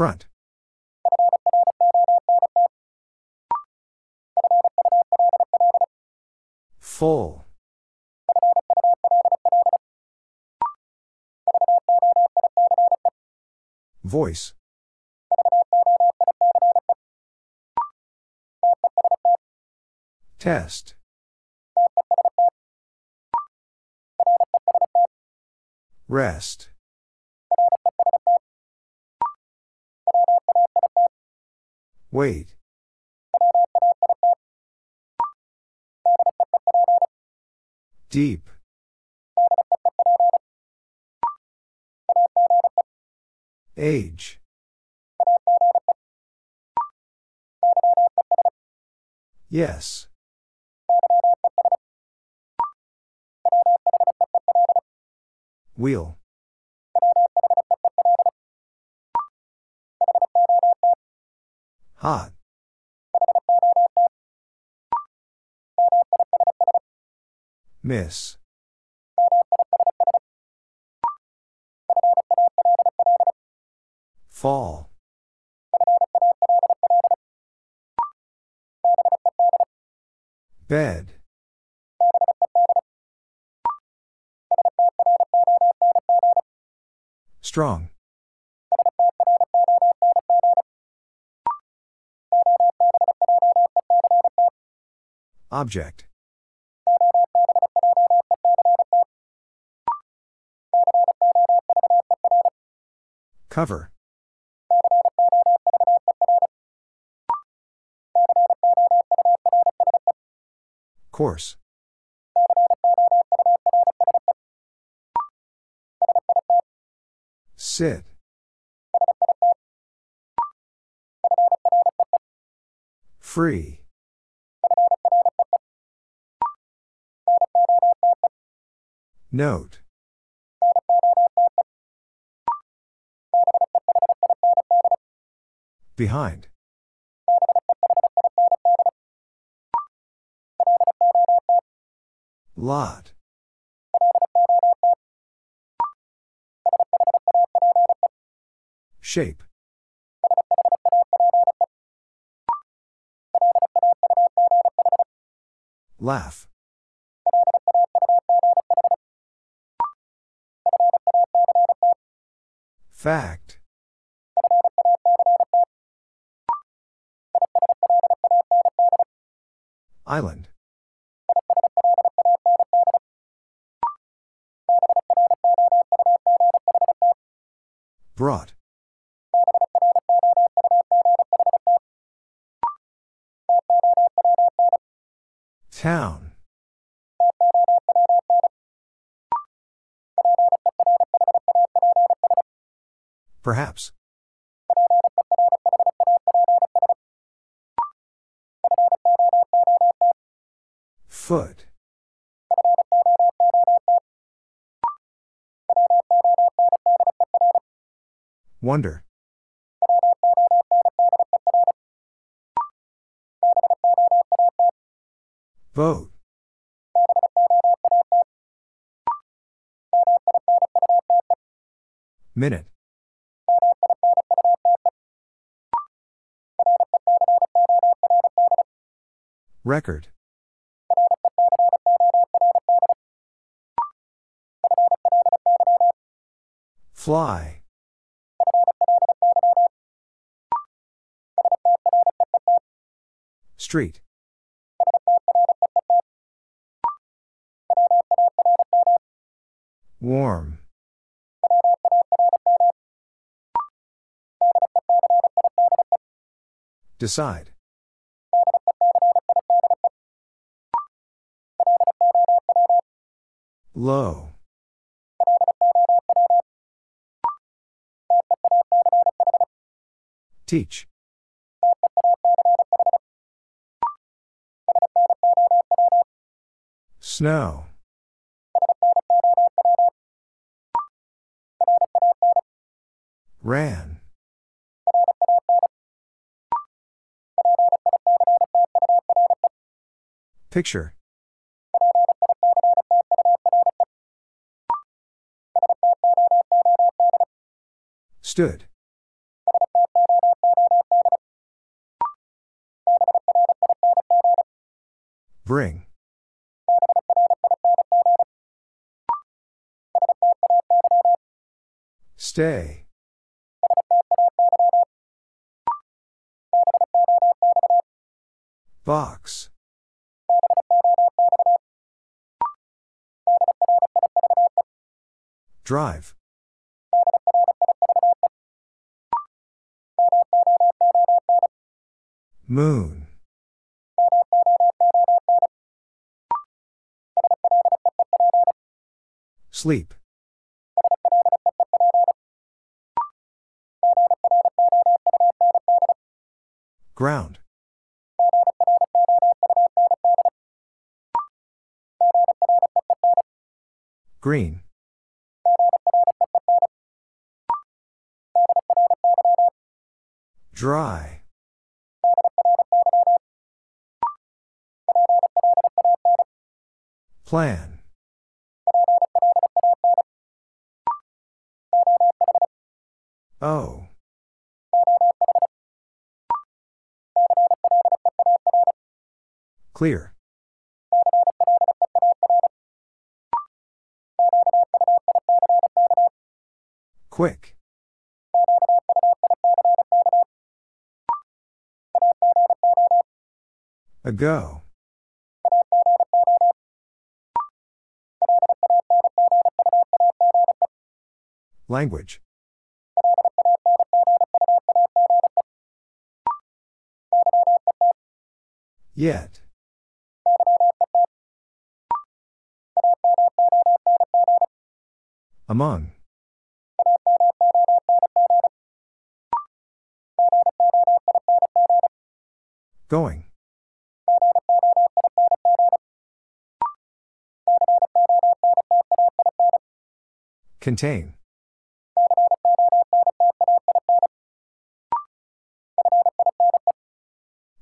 Front. Full. Voice. Test. Rest. Wait. Deep. Age. Yes. Wheel. Hot. Miss. Fall. Bed. Strong. Object. Cover. Course. Sit. Free. Note. Behind. Lot. Shape. Laugh. Fact. Island. Brought. Town. Perhaps. Foot. Wonder. Boat. Minute. Record. Fly. Street. Warm. Decide. Low. Teach. Snow. Ran. Picture. Stood. Bring. Stay. Box. Drive. Moon. Sleep. Ground. Green. Dry. Plan. Oh. Clear. Quick. Ago. Language. Yet. Among. Going. Contain.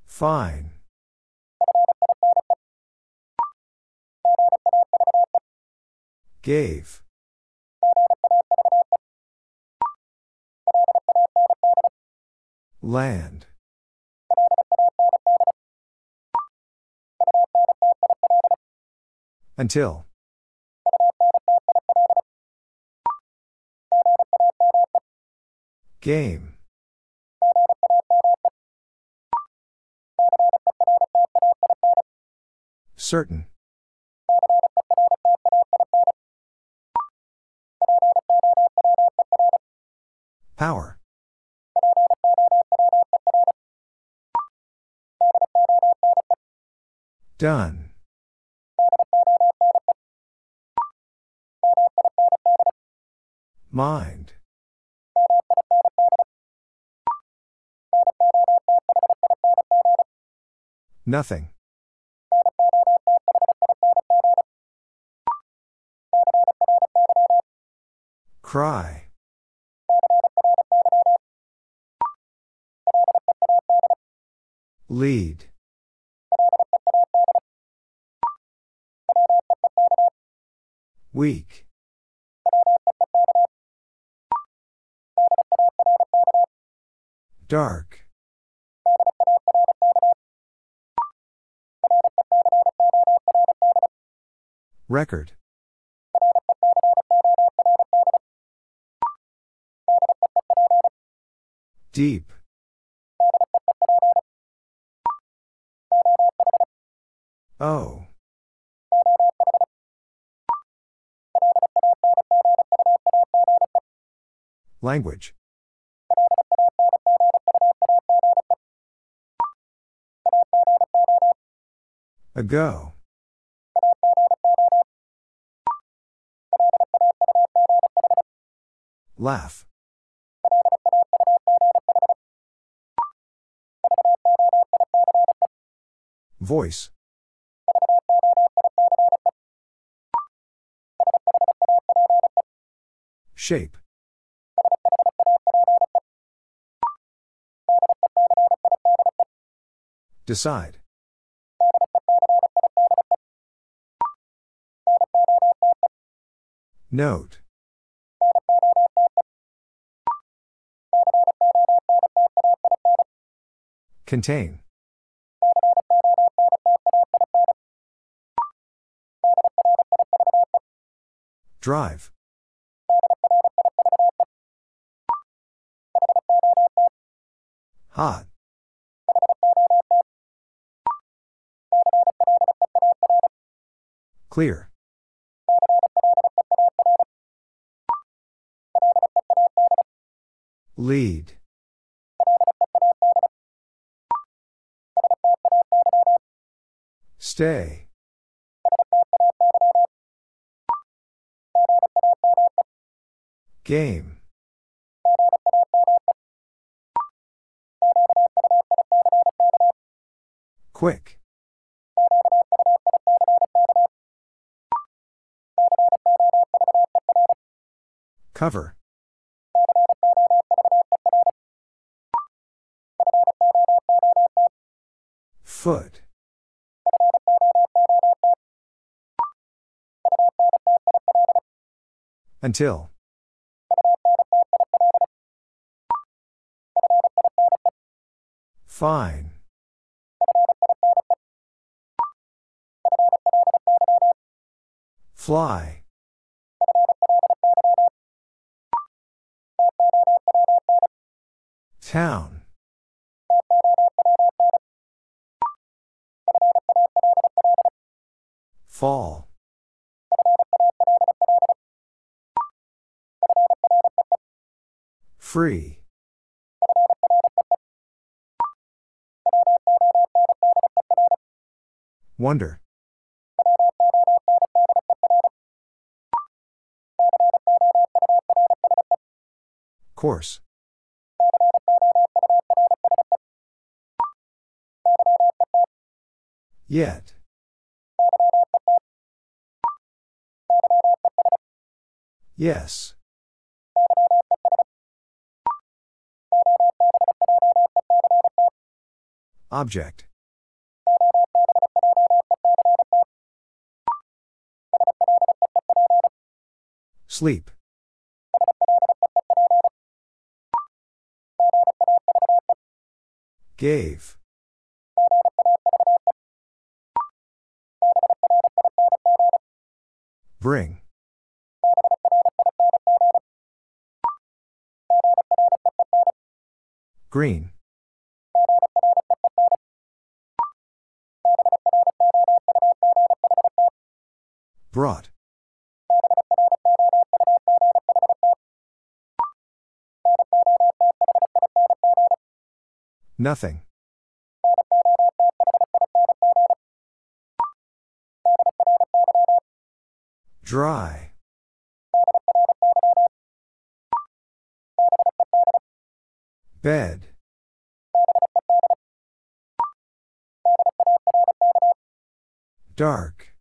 Fine. Gave. Land. Until. Game. Certain. Power. Done. Mind. Nothing. Cry. Lead. Weak. Dark. Record. Deep. Oh. Language. Ago. Laugh. Voice. Shape. Decide. Note. Contain. Drive. Hot. Clear. Lead. Stay. Game. Quick. Cover. Foot. Until. Fine. Fly. Town. Fall. Free. Wonder. Course. Yet. Yes. Object. Sleep. Gave. Bring. Green. Brought. Nothing. Dry. Bed. Dark.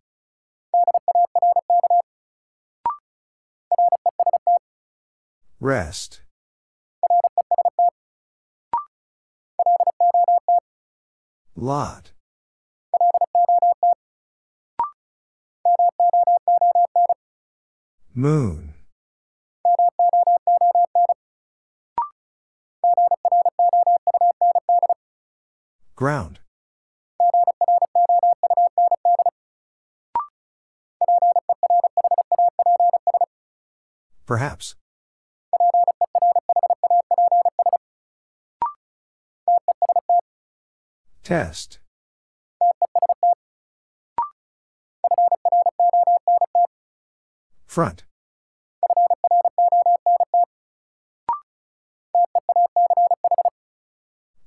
Rest. Lot. Moon. Ground. Perhaps. Test. Front.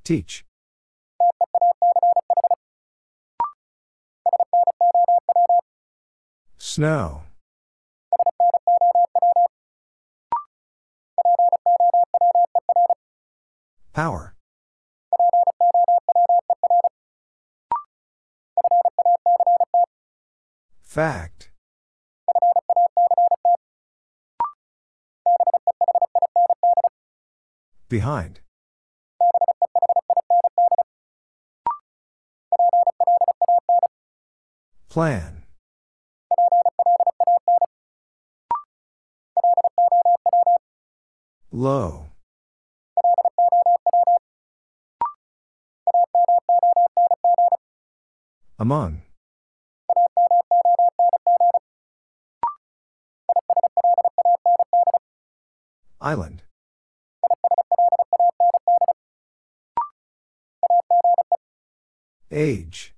Teach. Snow. Power. Fact. Behind. Plan. Low. Among. Island. Age.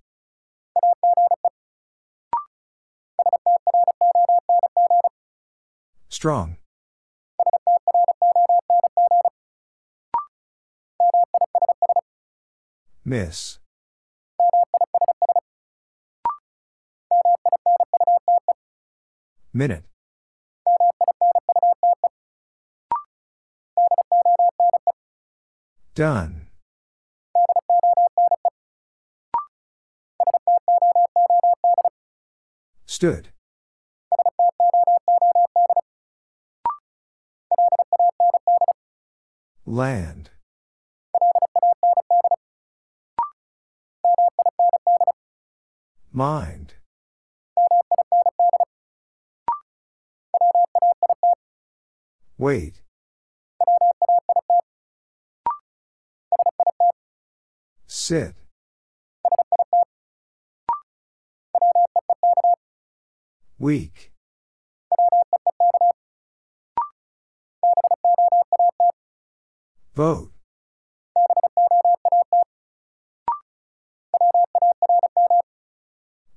Strong. Miss. Minute. Done. Stood. Land. Mind. Wait. Sit. Weak. Vote.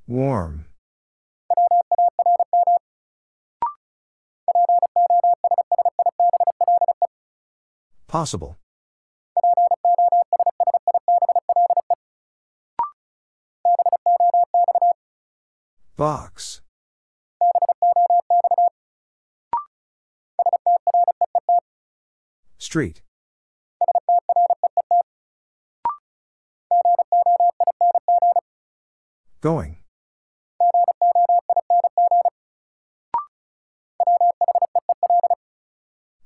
Warm. Possible. Box. Street. Going.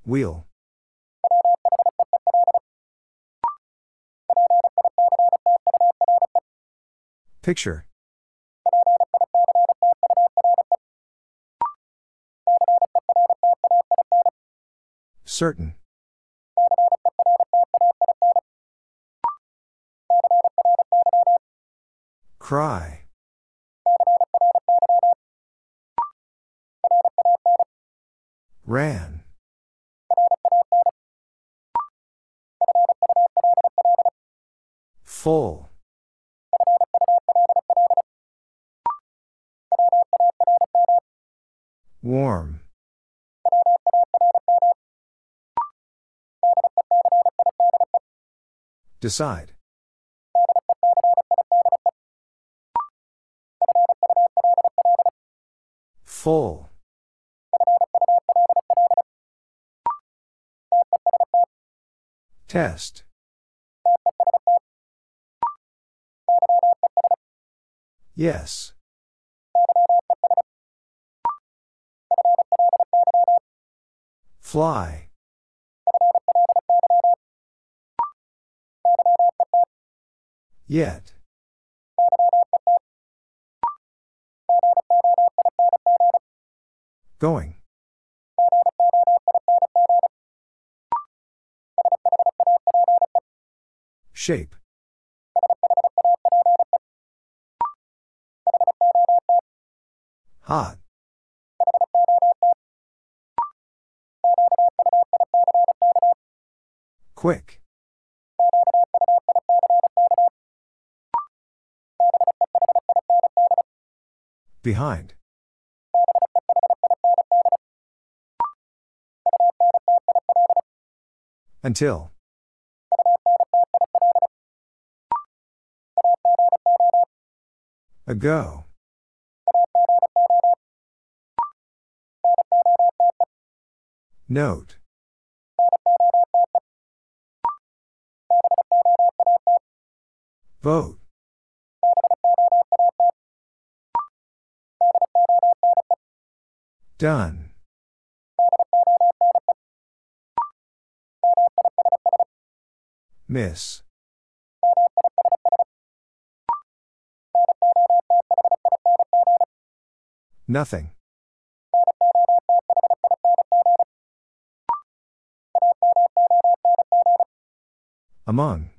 Wheel. Picture. Certain. Cry. Ran. Full. Warm. Decide. Full. Test. Yes. Fly. Yet. Going. Shape. Hot. Quick. Behind. Until. Ago. Note. Vote. Done. Miss. Nothing. Among.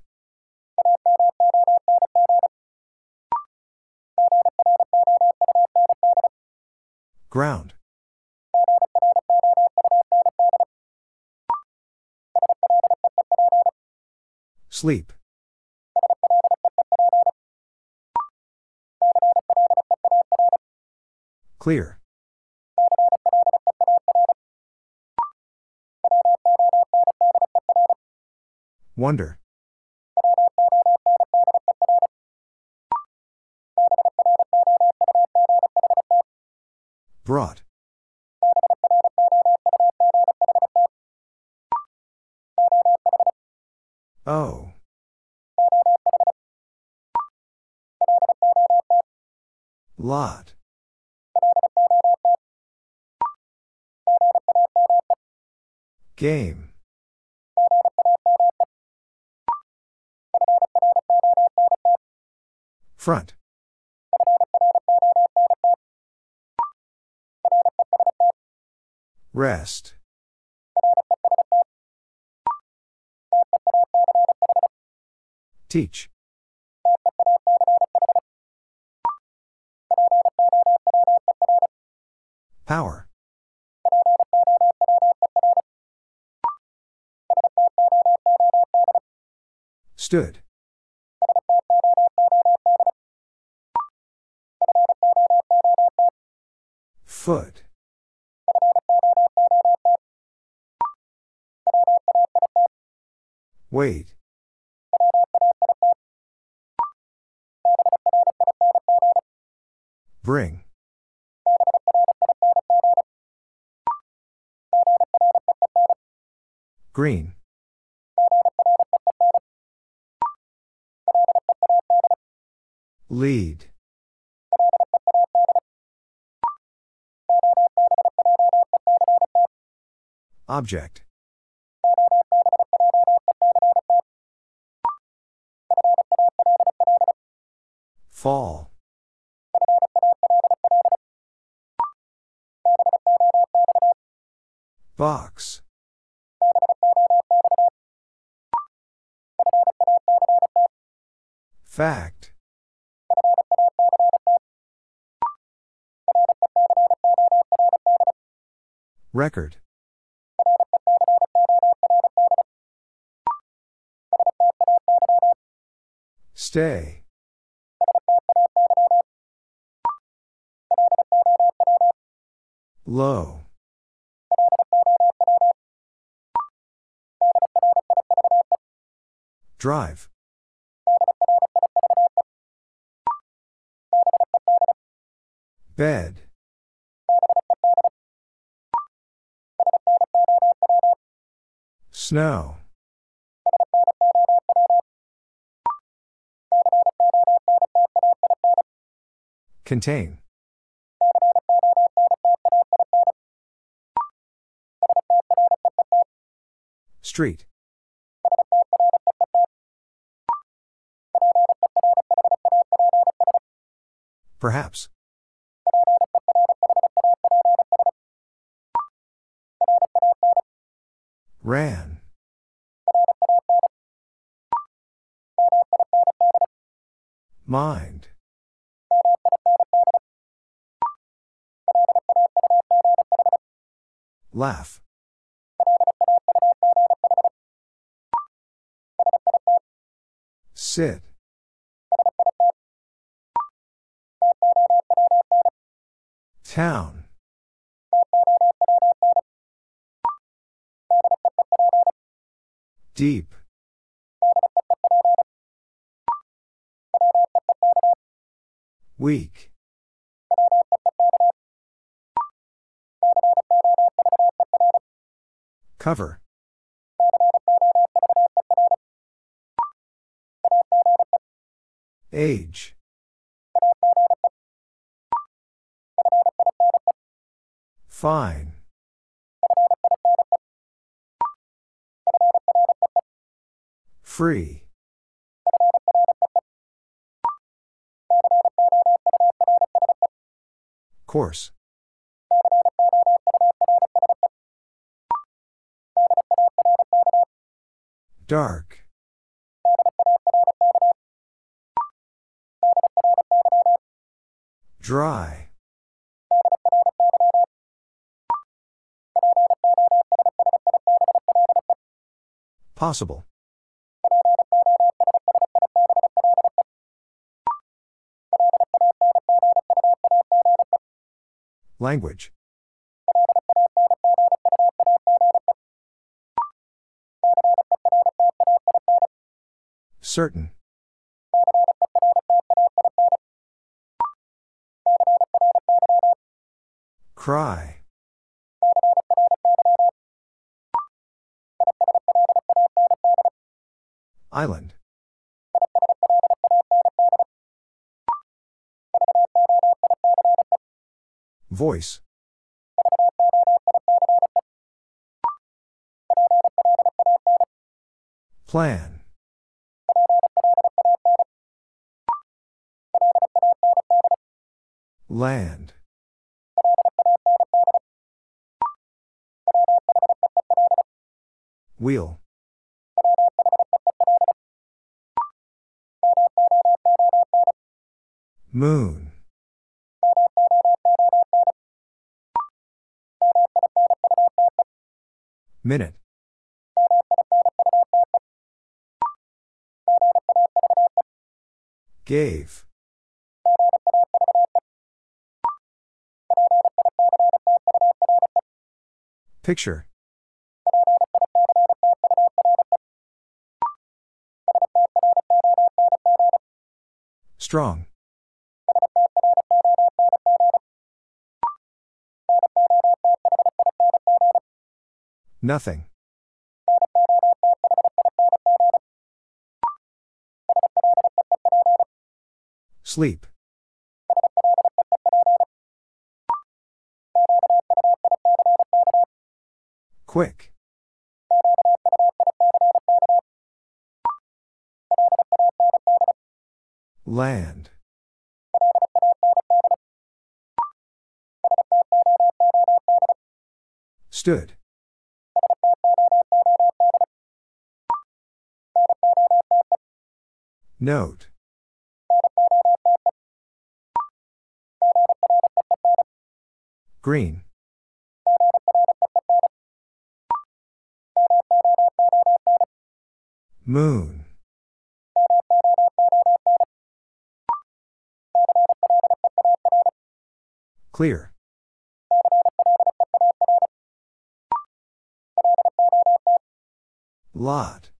Ground. Sleep. Clear. Wonder. Brought. Oh. Lot. Game. Front. Rest. Teach. Power. Stood. Foot. Wait. Bring. Green. Lead. Object. Fall. Box. Fact. Record. Stay. Low. Drive. Bed. Snow. Contain. Street. Perhaps. Ran. Mind. Laugh. Sit. Town. Deep. Weak. Cover. Age. Fine. Free. Course. Dark. Dry. Possible. Language. Certain. Cry. Island. Voice. Plan. Land. Wheel. Moon. Minute. Gave. Picture. Strong. Nothing. Sleep. Quick. Land. Stood. Note. Green. Moon. Clear. Lot.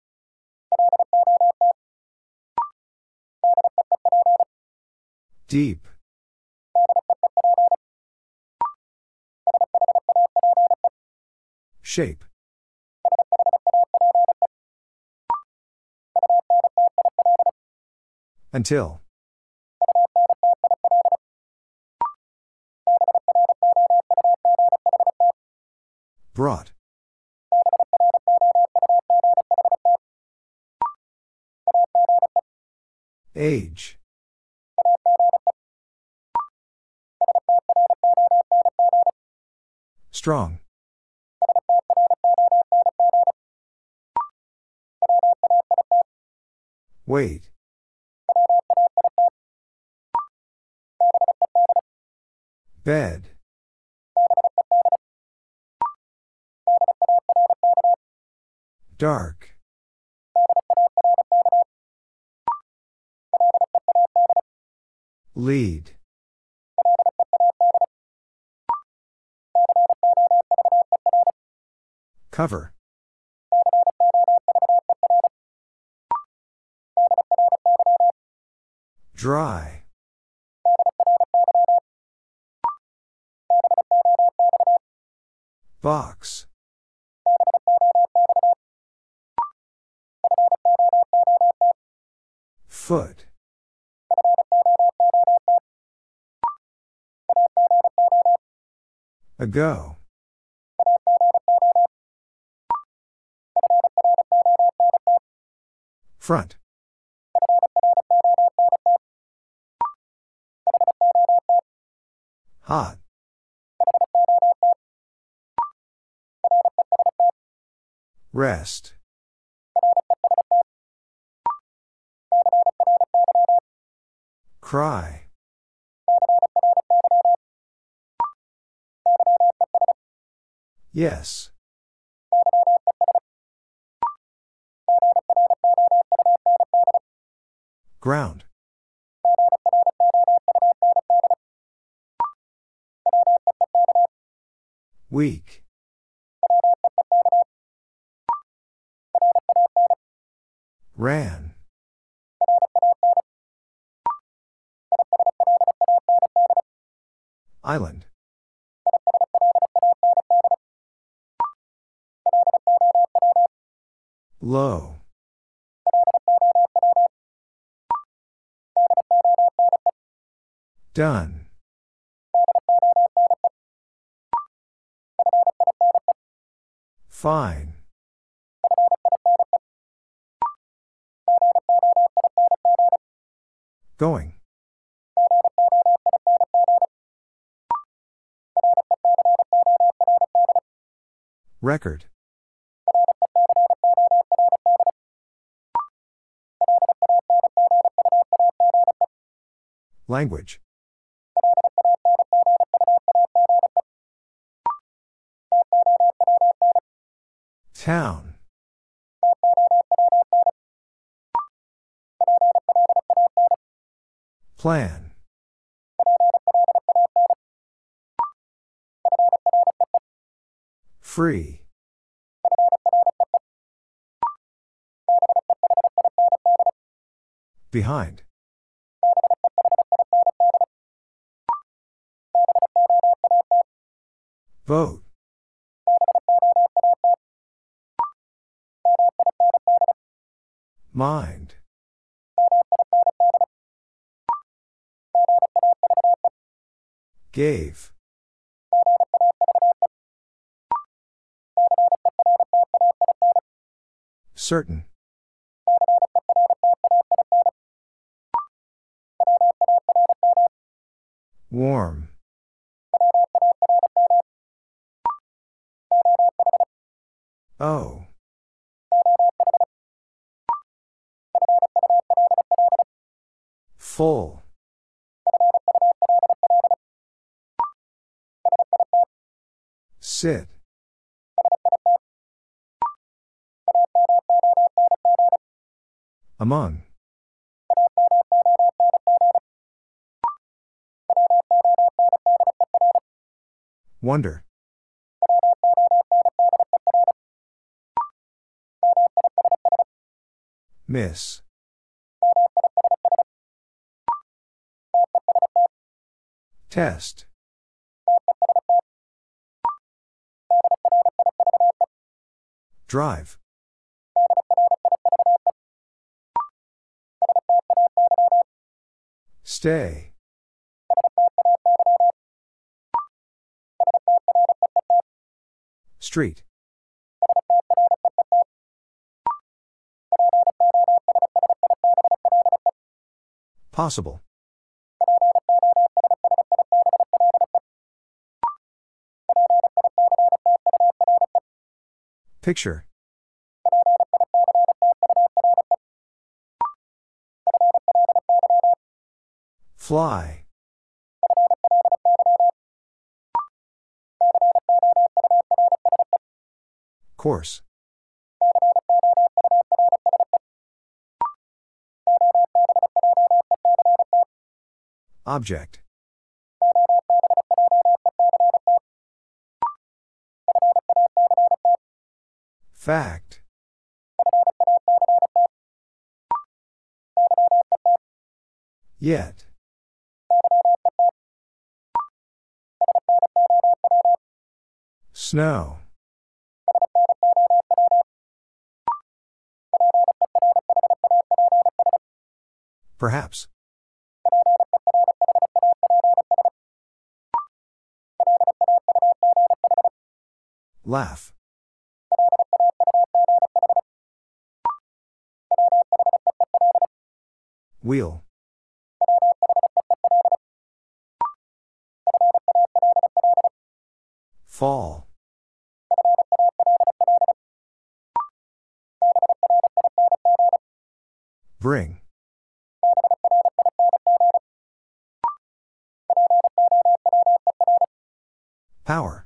Deep. Shape. Until. Brought. Age. Strong. Wait. Bed. Dark. Lead. Cover. Dry. Box. Foot. Ago. Front. Hot. Rest. Cry. Yes. Ground. Weak. Ran. Island. Low. Done. Fine. Going. Record. Language. Town. Plan. Free. Behind. Vote. Mind. Gave. Certain. Warm. Oh. Full. Sit. Among. Wonder. Miss. Test. Drive. Stay. Street. Possible. Picture. Fly. Course. Object. Fact. Yet. Snow. Perhaps. Laugh. Wheel. Fall. Bring. Power.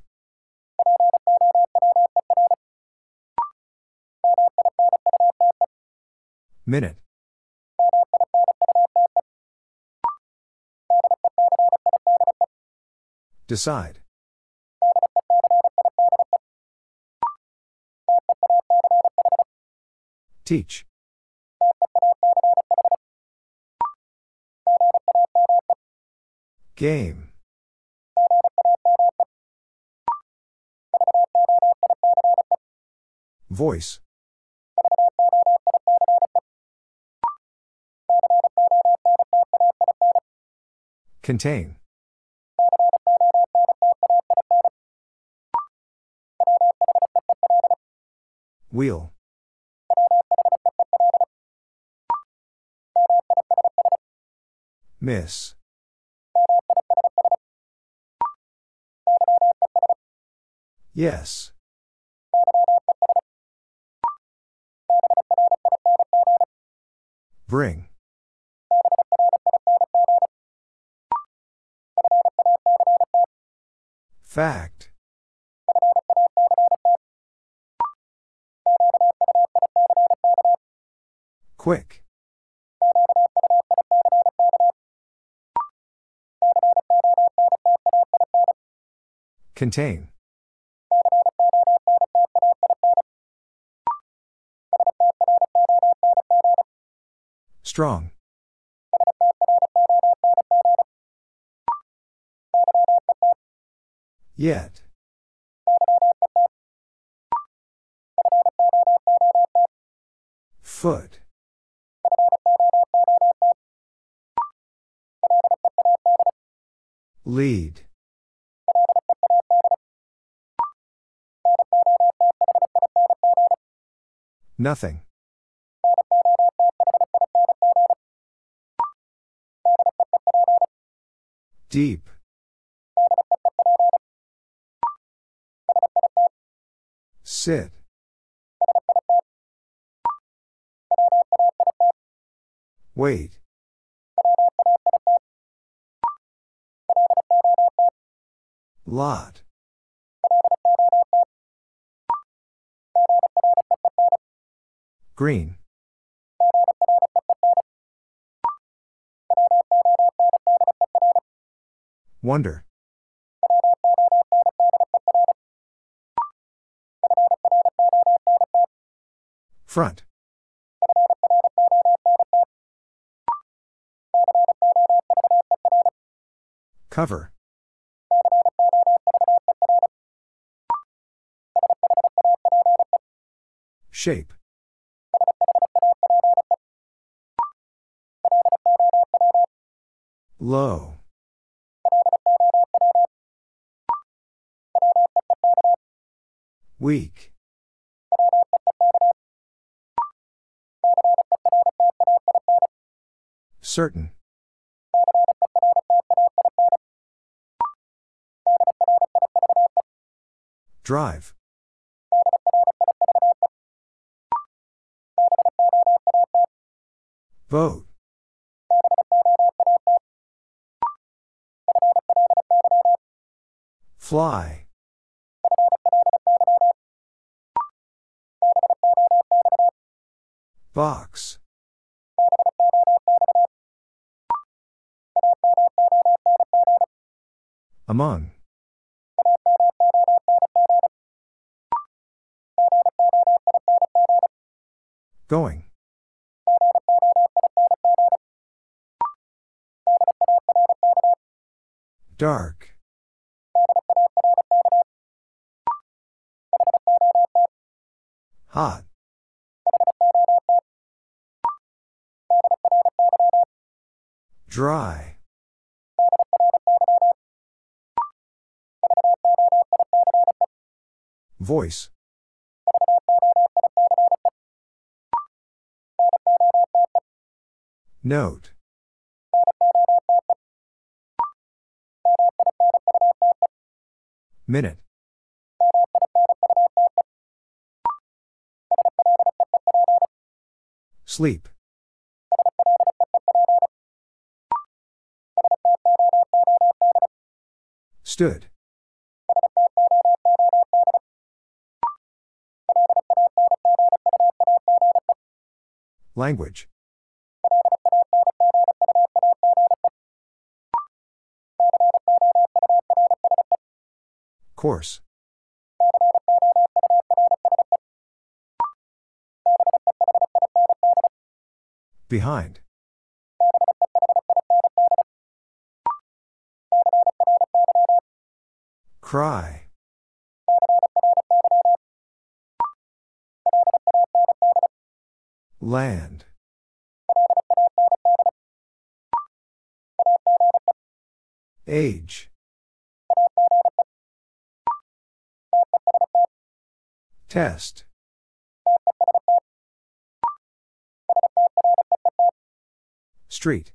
Minute. Decide. Teach. Game. Voice. Contain. Wheel. Miss. Yes. Bring. Fact. Quick. Contain. Strong. Yet. Foot. Lead. Nothing. Deep. Sit. Wait. Lot. Green. Wonder. Front. Cover. Shape. Low. Weak. Certain. Drive. Vote. Fly. Box. Among. Going. Dark. Hot. Dry. Voice. Note. Minute. Sleep. Stood. Language. Course. Behind. Cry. Land. Age. Test. Street.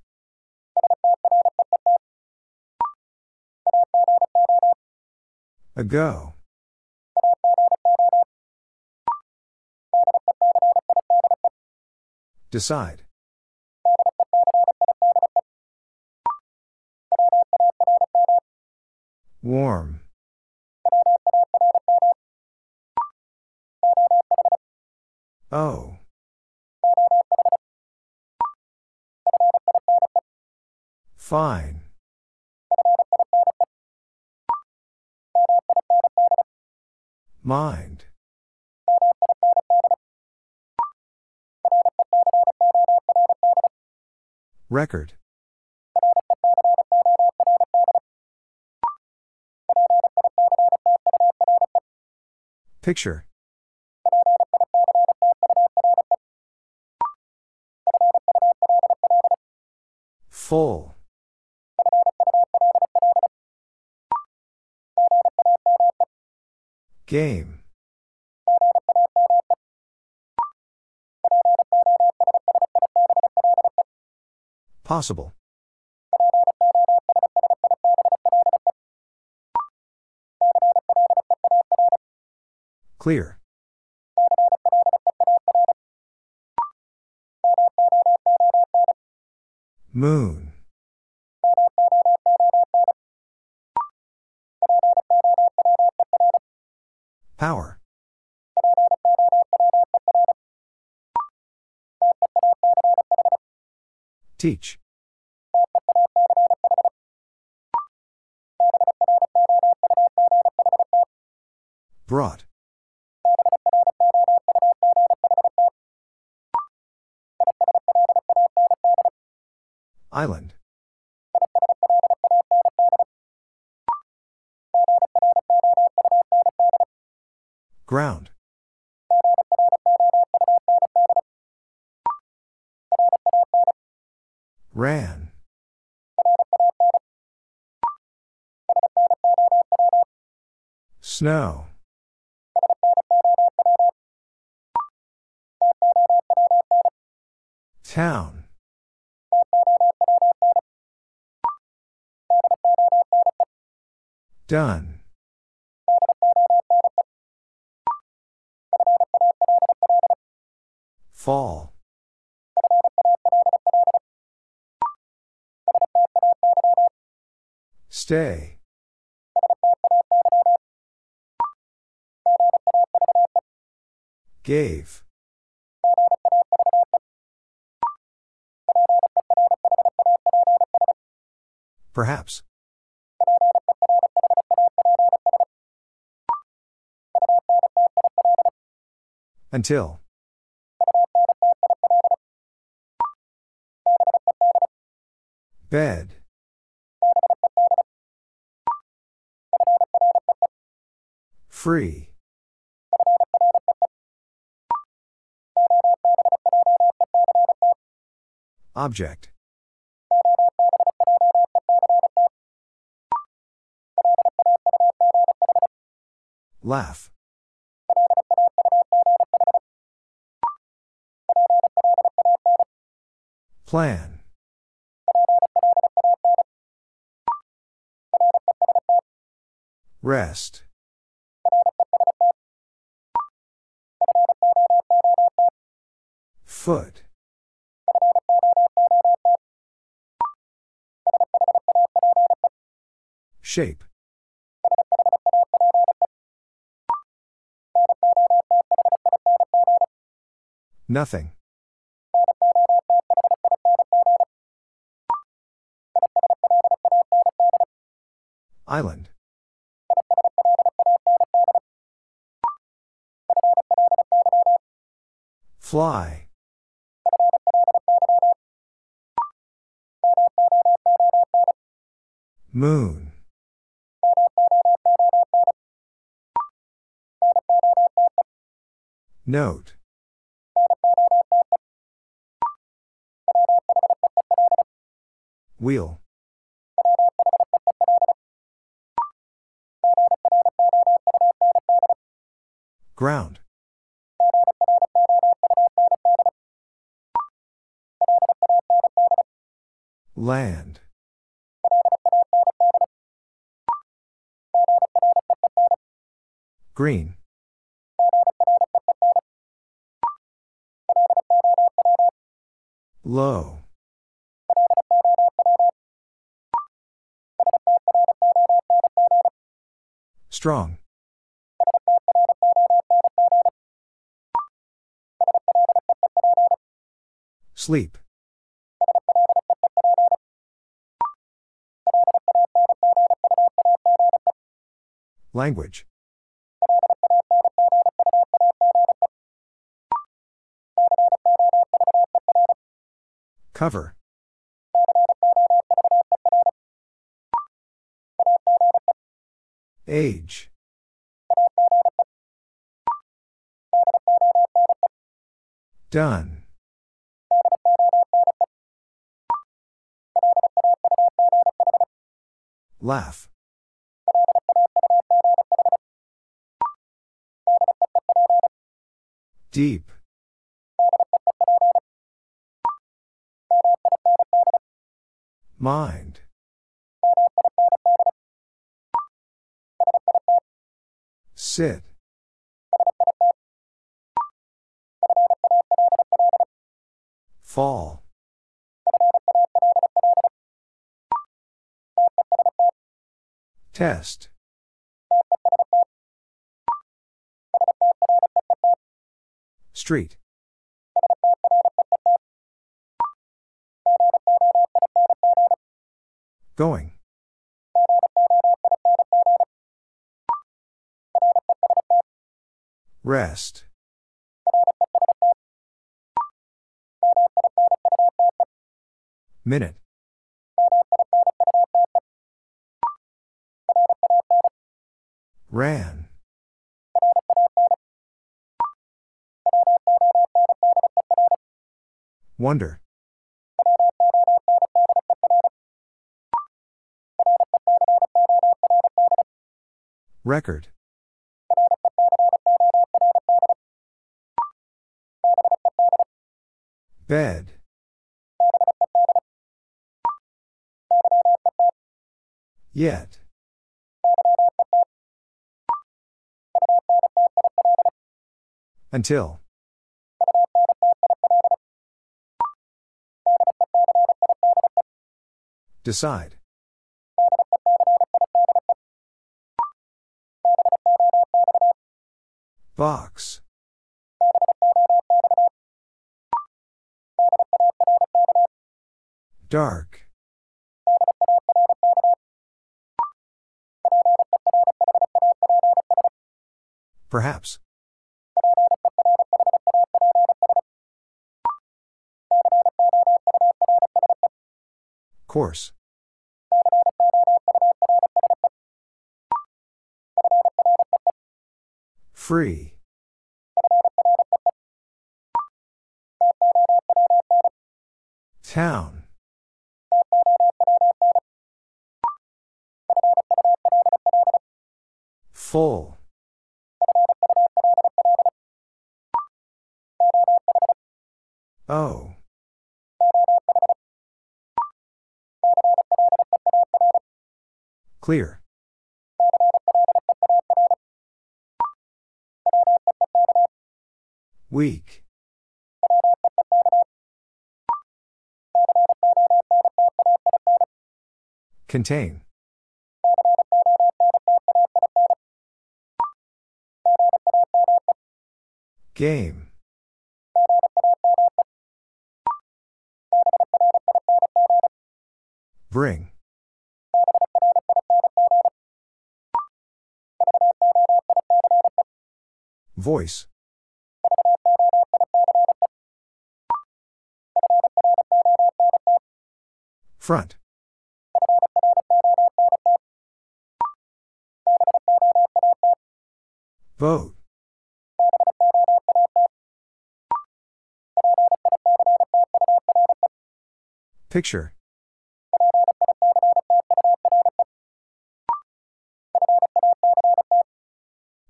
Ago. Decide. Warm. Oh. Fine. Mind. Record. Picture. Full. Game. Possible. Clear. Moon. Power. Teach. Brought. Island. Ground. Ran. Snow. Town. Done. Fall. Stay. Gave. Perhaps. Until. Bed. Free. Object. Laugh. Plan. Rest. Foot. Shape. Nothing. Island. Fly. Moon. Note. Wheel. Ground. Land. Green. Low. Strong. Sleep. Language. Cover. Age. Done. Laugh. Deep. Mind. Sit. Fall. Test. Street. Going. Rest. Minute. Ran. Wonder. Record. Bed. Yet. Until. Decide. Box. Dark. Perhaps. Course. Free. Town. Full. Oh. Clear. Weak. Contain. Game. Bring. Voice. Front. Vote. Picture.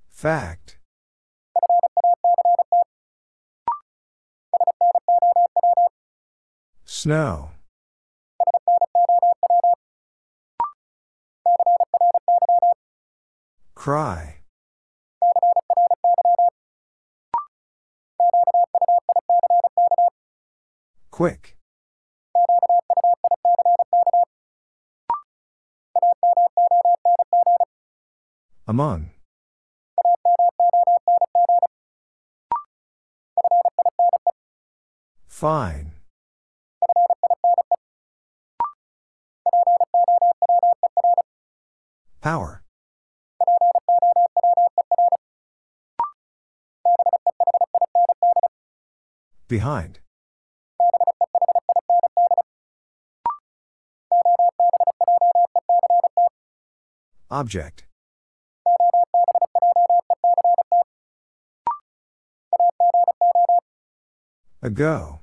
Fact. Snow. Cry. Quick. Among. Fine. Power. Behind. Object. Ago.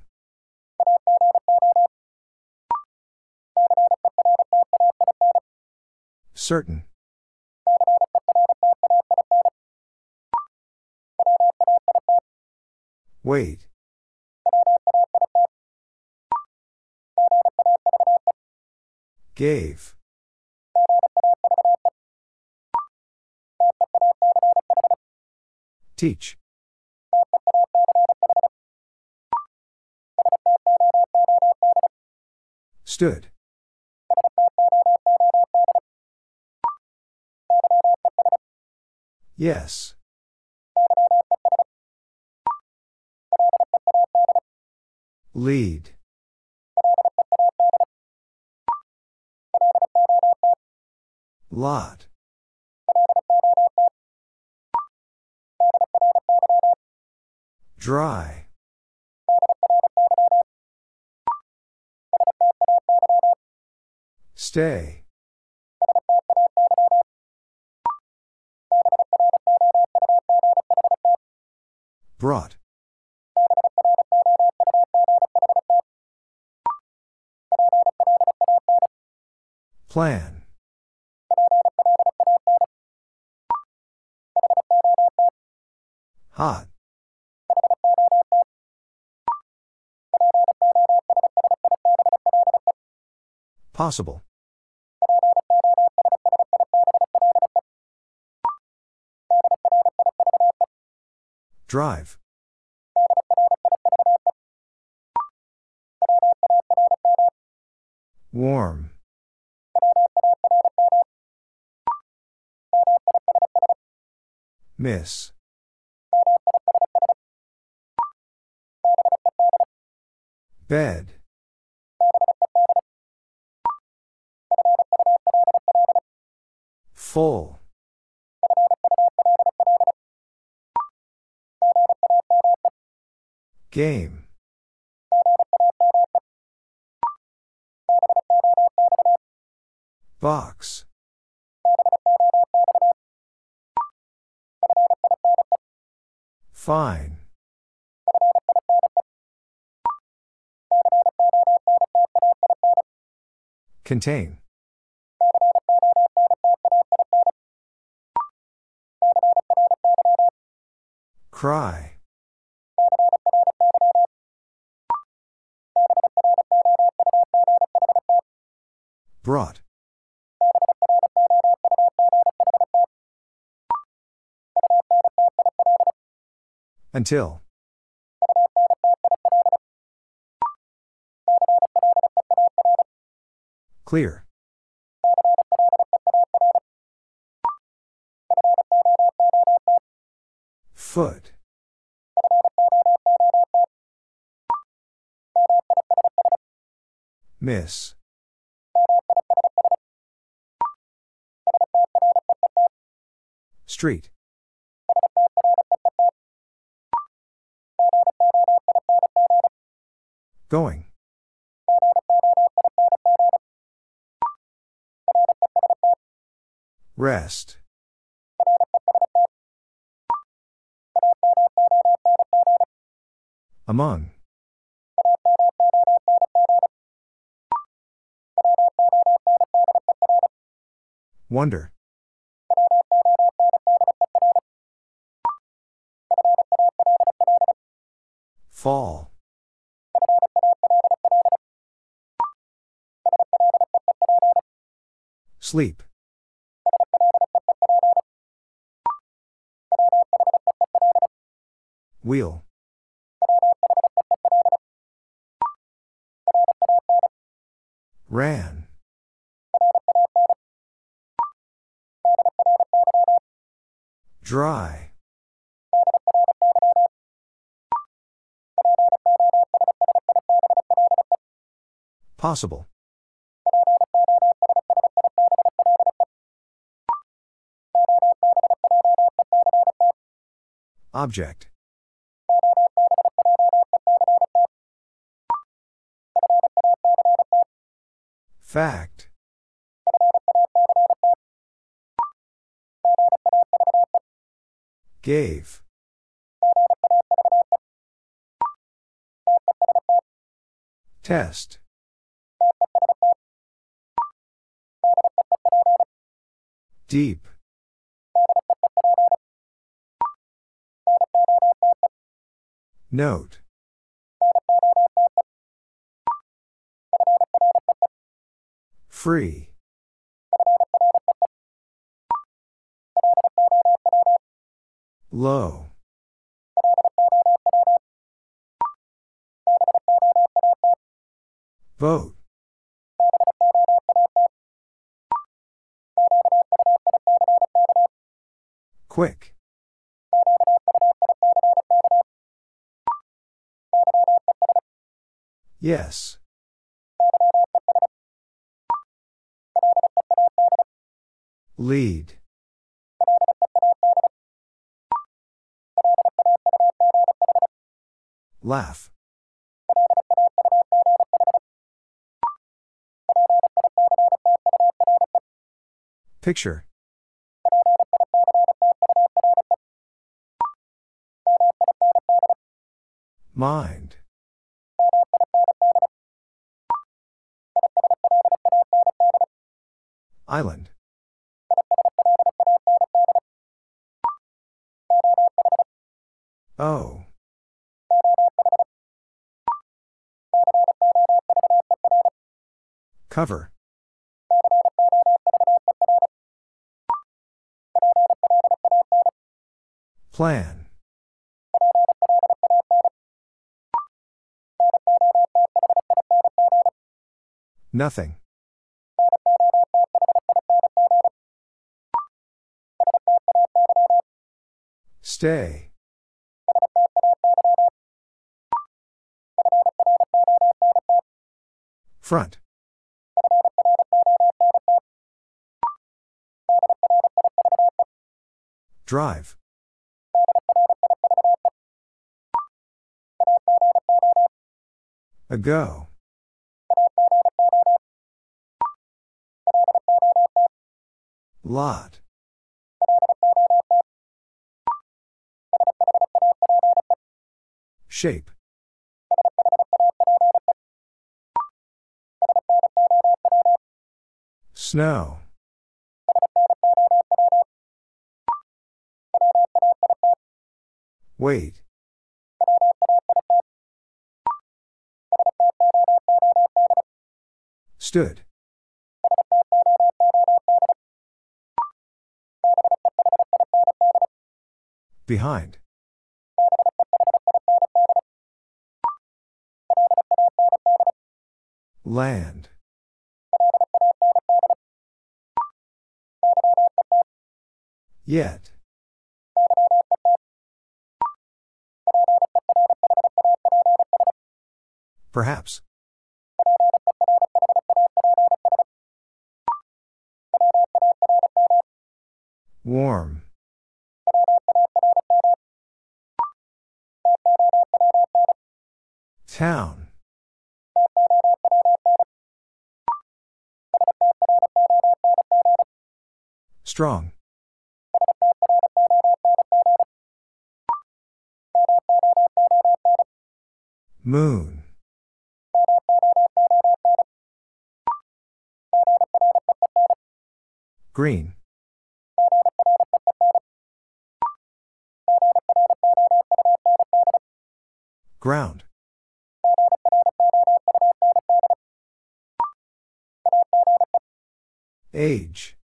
Certain. Wait. Gave. Teach. Stood. Yes. Lead. Lot. Dry. Stay. Brought. Plan. Hot. Possible. Drive. Warm. Miss. Bed. Full. Game. Box. Fine. Contain. Cry. Brought. Until. Clear. Foot. Miss. Street. Going. Rest. Among. Wonder. Fall. Sleep. Wheel. Ran. Dry. Possible. Object. Fact. Gave. Test. Deep. Note. Free. Low. Vote. Quick. Yes. Lead. Laugh. Picture. Mind. Island. Oh. Cover. Plan. Nothing. Stay. Front. Drive. Ago. Lot. Shape. Snow. Wait. Stood. Behind. Land. Yet. Perhaps. Warm. Town. Strong. Moon. Green. Ground. Age.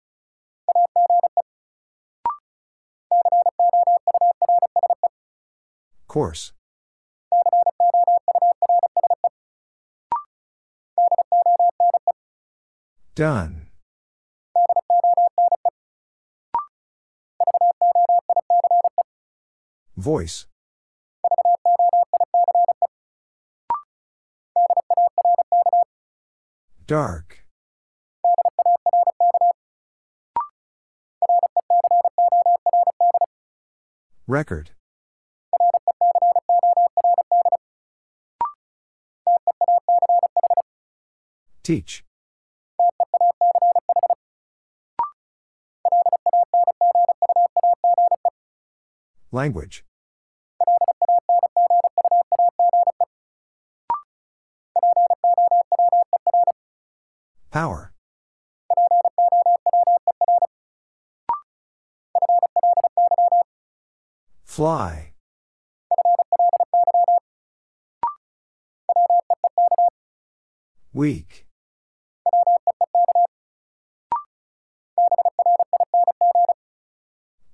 Course. Done. Voice. Dark. Record. Teach. Language. Power. Fly. Weak.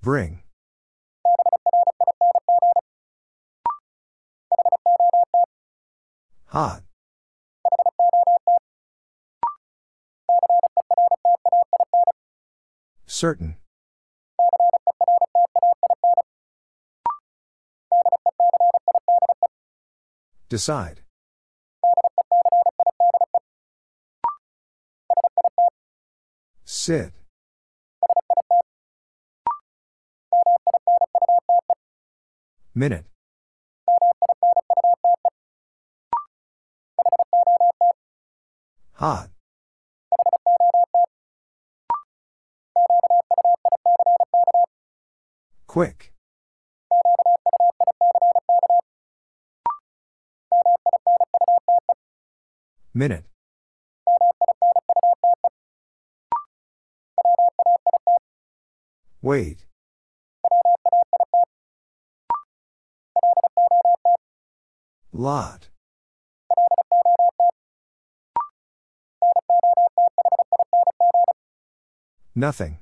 Bring. Hot. Certain. Decide. Sit. Minute. Hot. Quick. Minute. Wait. Lot. Nothing.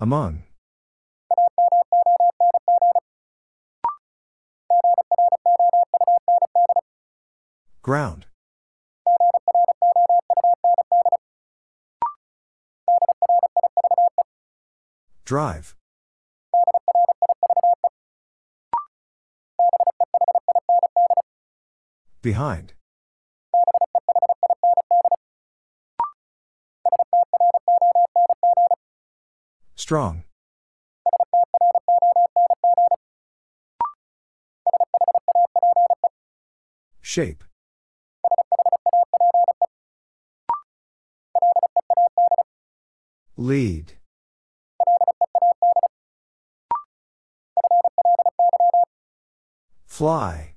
Among. Ground. Drive. Behind. Strong. Shape. Lead. Fly.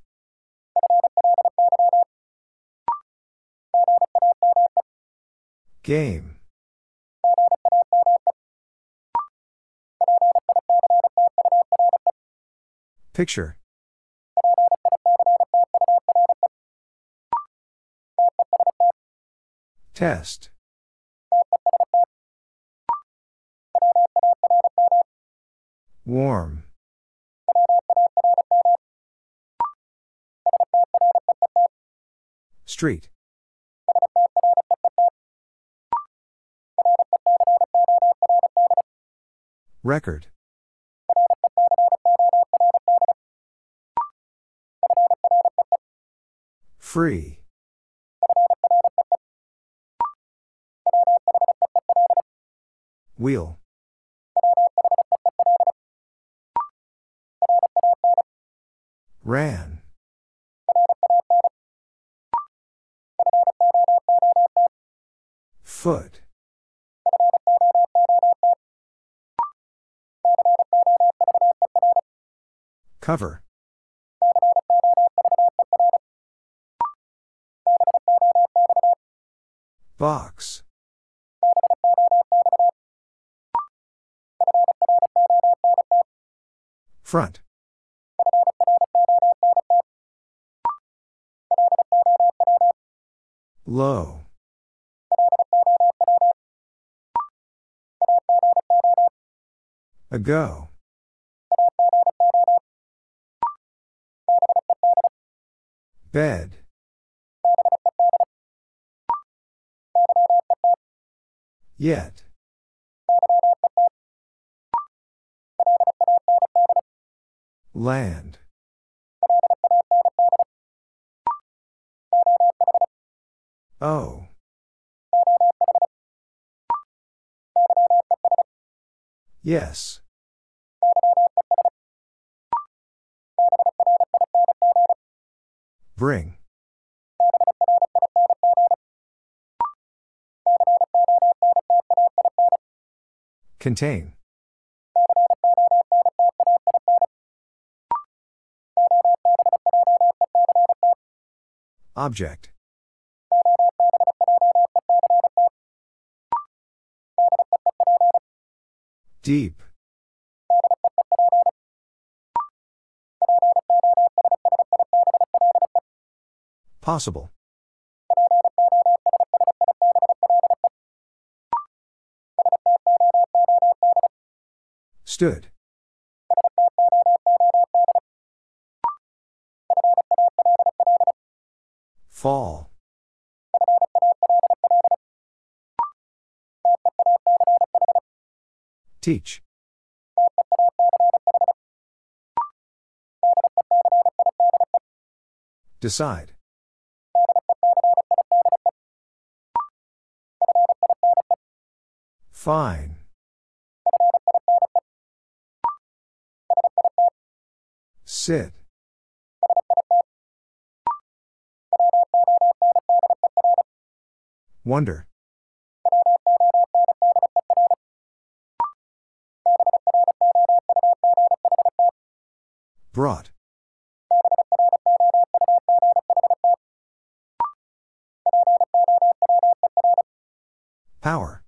Game. Picture. Test. Warm. Street. Record. Free. Wheel. Ran. Foot. Cover. Box. Front. Low. Ago. Bed. Yet. Land. Oh. Yes. Bring. Contain. Object. Deep. Possible. Stood. Fall. Teach. Decide. Fine. Sit. Wonder. Brought. Power.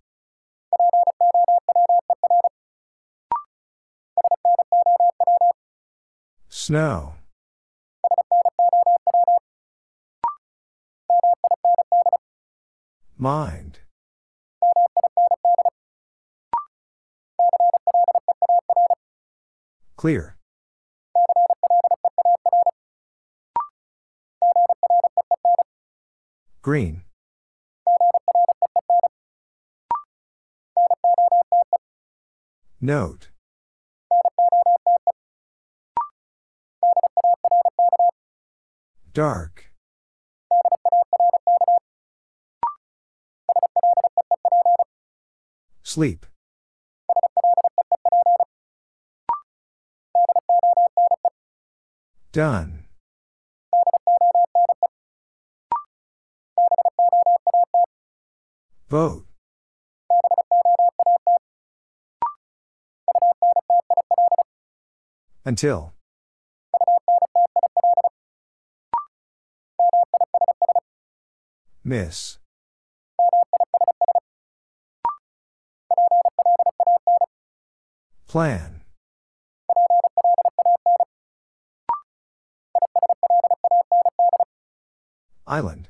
Snow. Mind. Clear. Green. Note. Dark. Sleep. Done. Vote. Until. Miss. Plan. Island.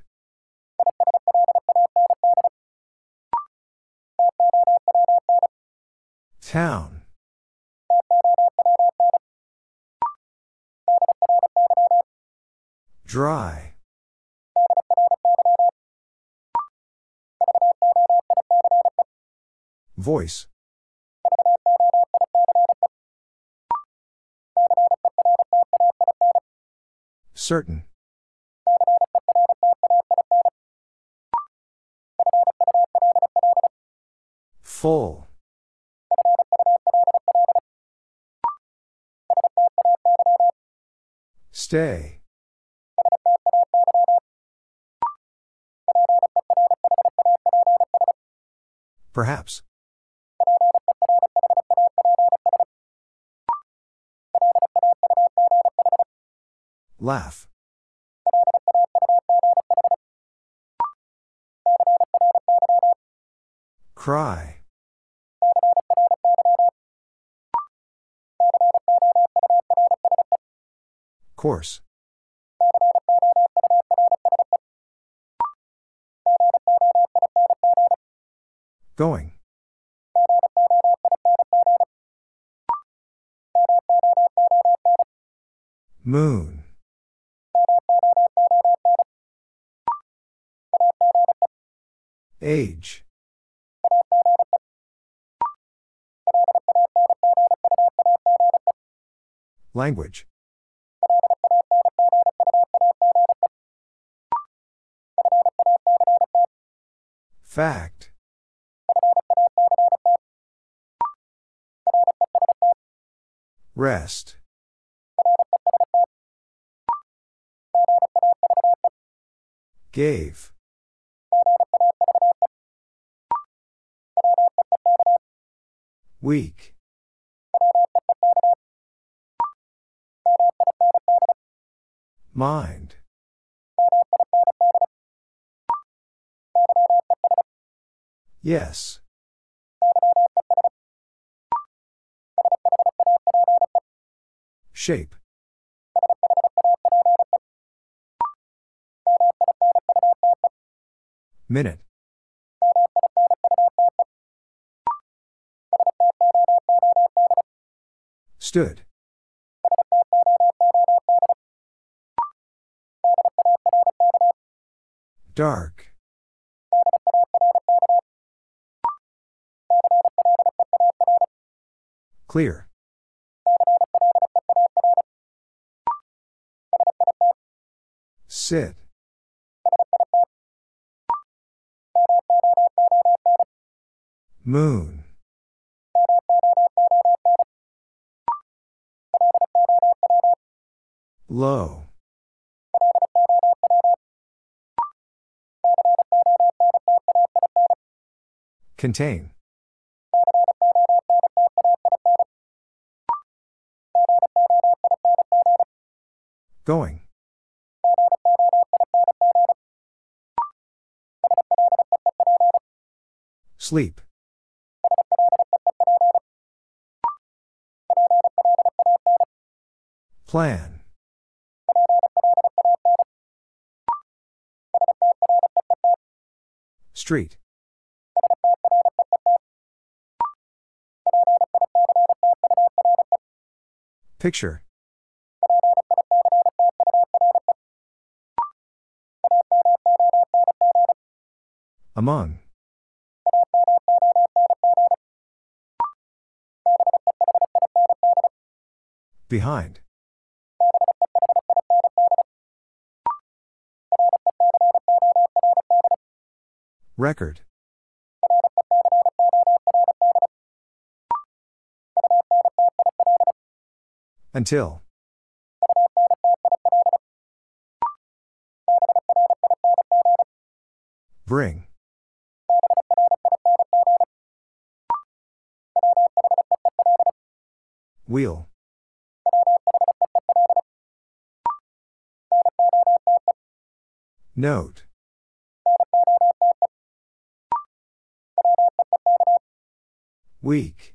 Town. Dry. Voice. Certain. Full. Stay. Perhaps. Laugh. Cry. Course. Going. Moon. Age. Language. Fact. Rest. Gave. Week. Mind. Yes. Shape. Minute. Stood. Dark. Clear. Sit. Moon. Low. Contain. Going. Sleep. Plan. Street. Picture. Among. Behind. Record. Until. Bring. Wheel. Note. Week.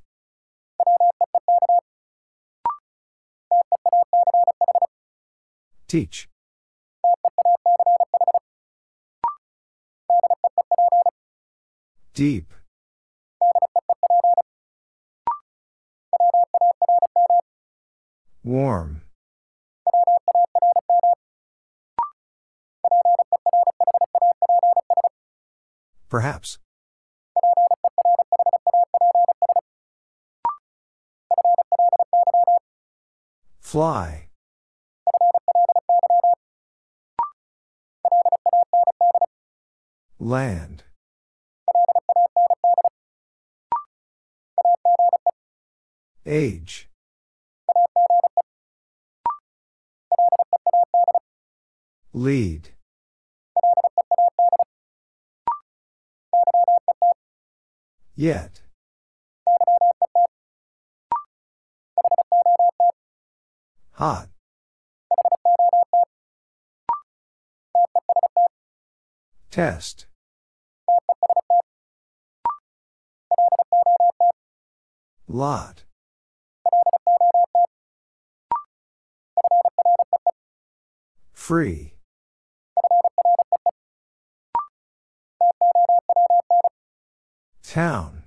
Teach. Deep. Warm. Perhaps. Fly. Land. Age. Lead. Yet. Hot. Test. Lot. Free. Town.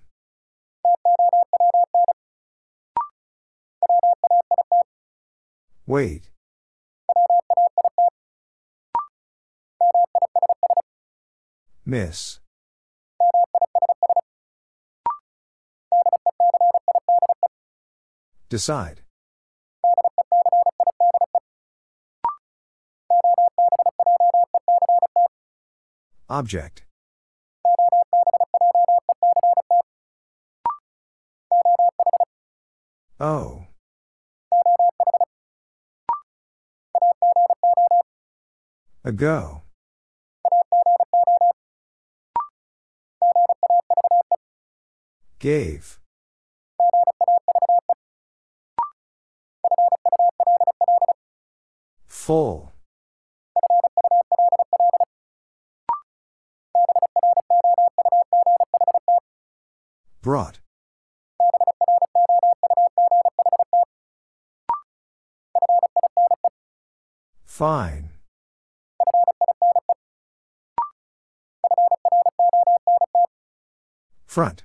Wait. Miss. Decide. Object. Oh. Ago. Gave. Full. Brought. Fine. Front.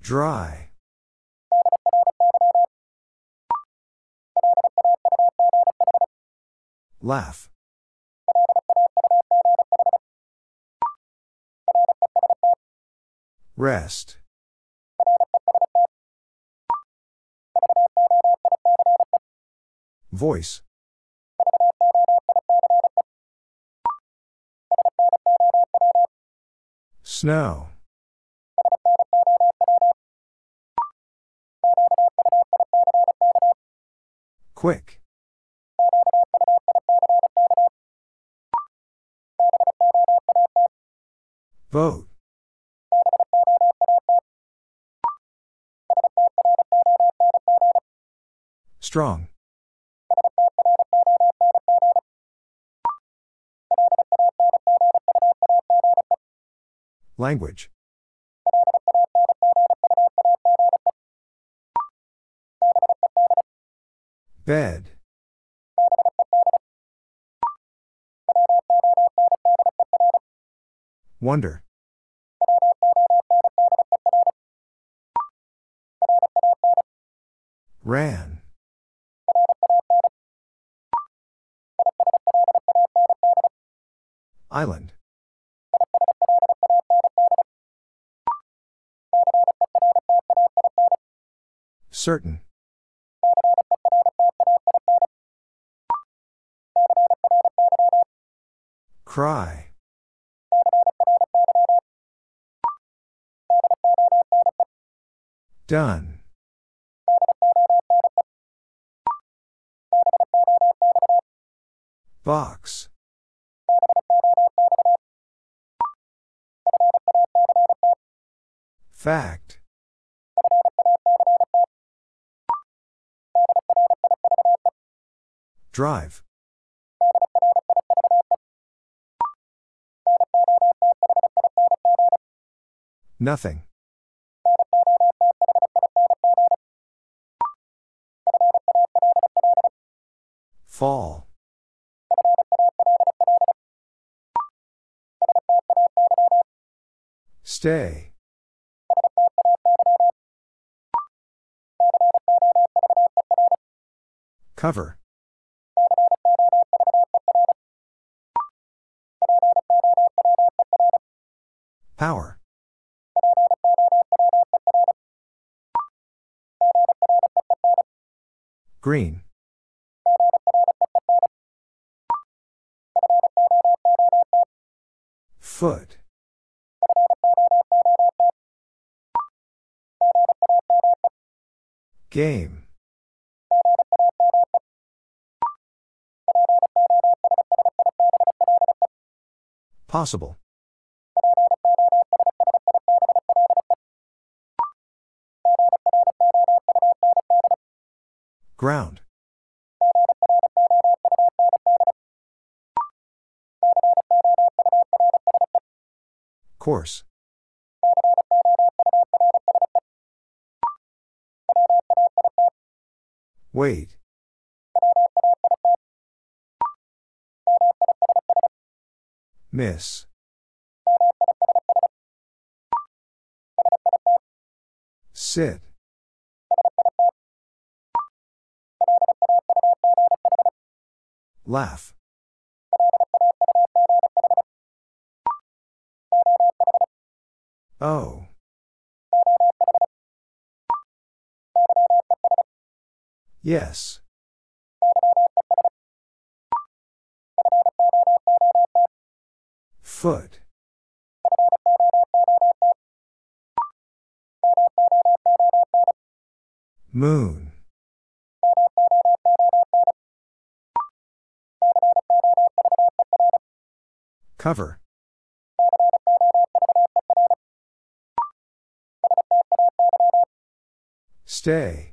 Dry. Laugh. Rest. Voice. Snow. Quick. Boat. Strong. Language. Bed. Wonder. Ran. Island. Certain. Cry. Done. Box. Fact. Drive. Nothing. Fall. Stay. Cover. Power. Green. Foot. Game. Possible. Ground. Course. Wait. Miss. Sit. Laugh. Oh. Yes. Foot. Moon. Cover. Stay.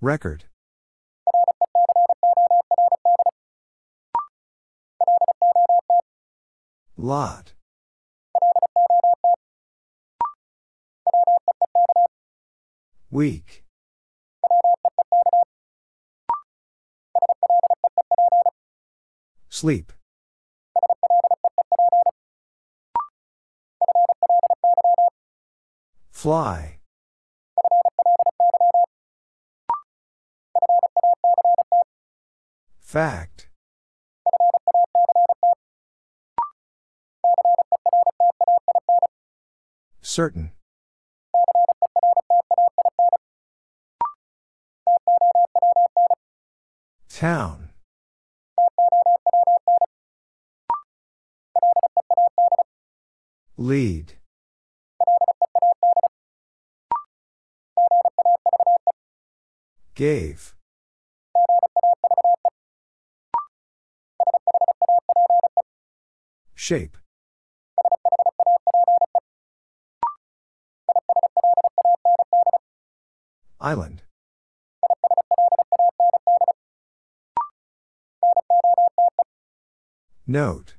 Record. Lot. Week. Sleep. Fly. Fact. Certain. Town. Lead. Gave. Shape. Island. Note.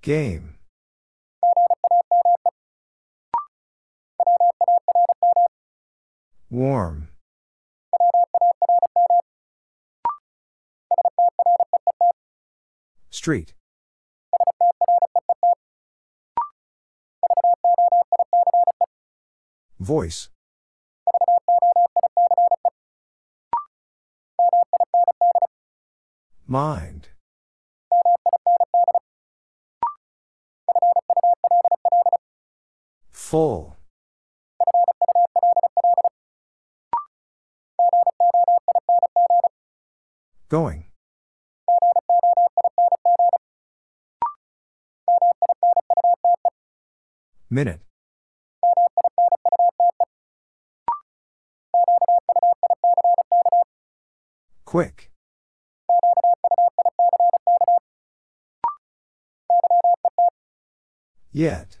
Game. Warm. Street. Voice. Mind. Full. Going. Minute. Quick. Yet.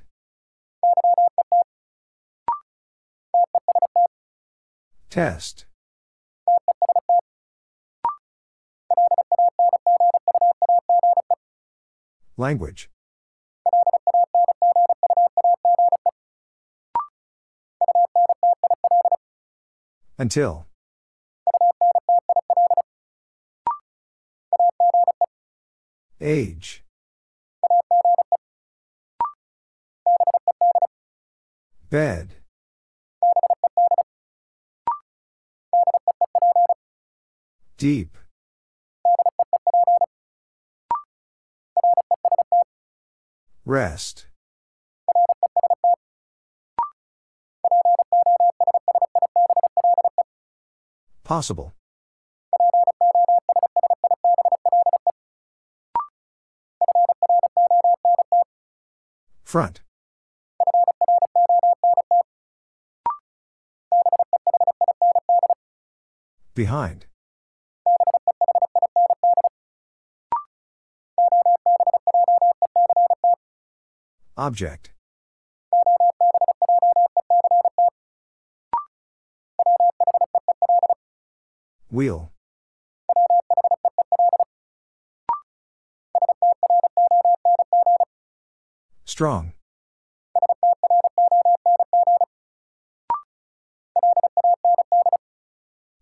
Test. Language. Until. Age. Bed. Deep. Rest. Possible. Front. Behind. Object. Wheel. Strong.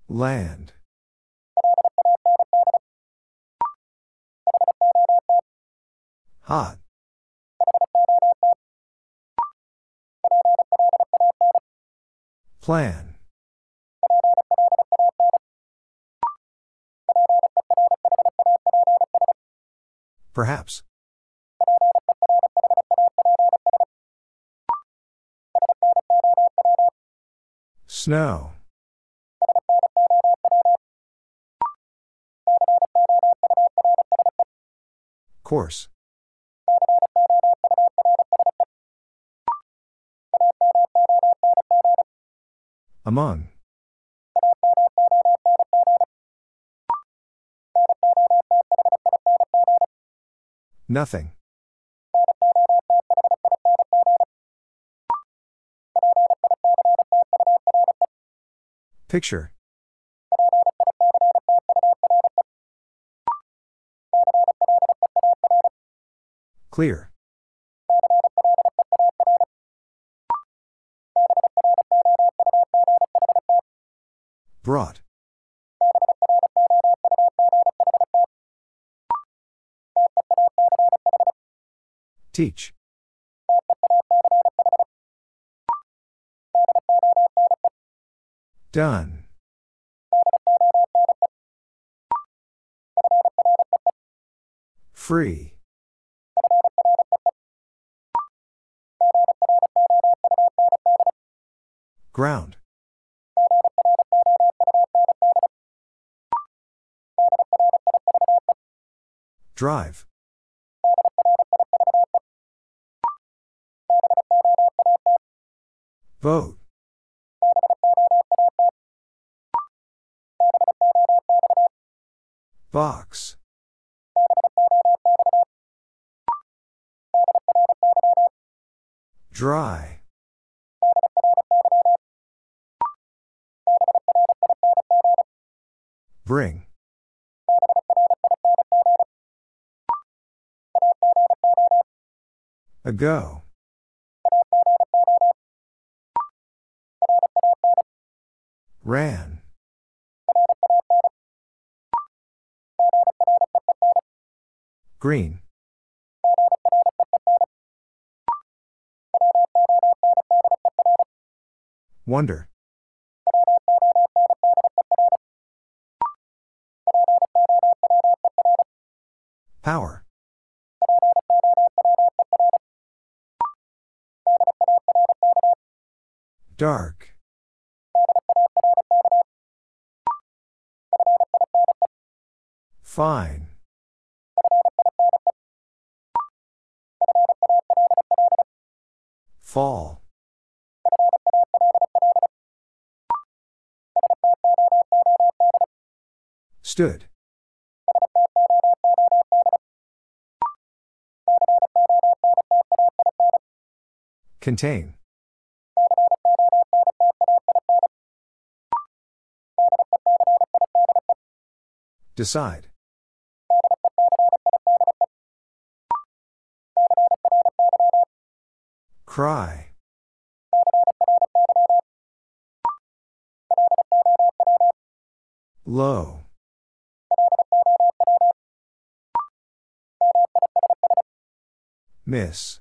Land. Hot. Plan. Perhaps. Snow. Course. Among. Nothing. Picture. Clear. Brought. Teach. Done. Free. Ground. Drive. Vote. Box. Dry. Bring. Ago. Ran. Green. Wonder. Power. Dark. Fine. Fall. Stood. Contain. Decide. Cry. Low. Miss.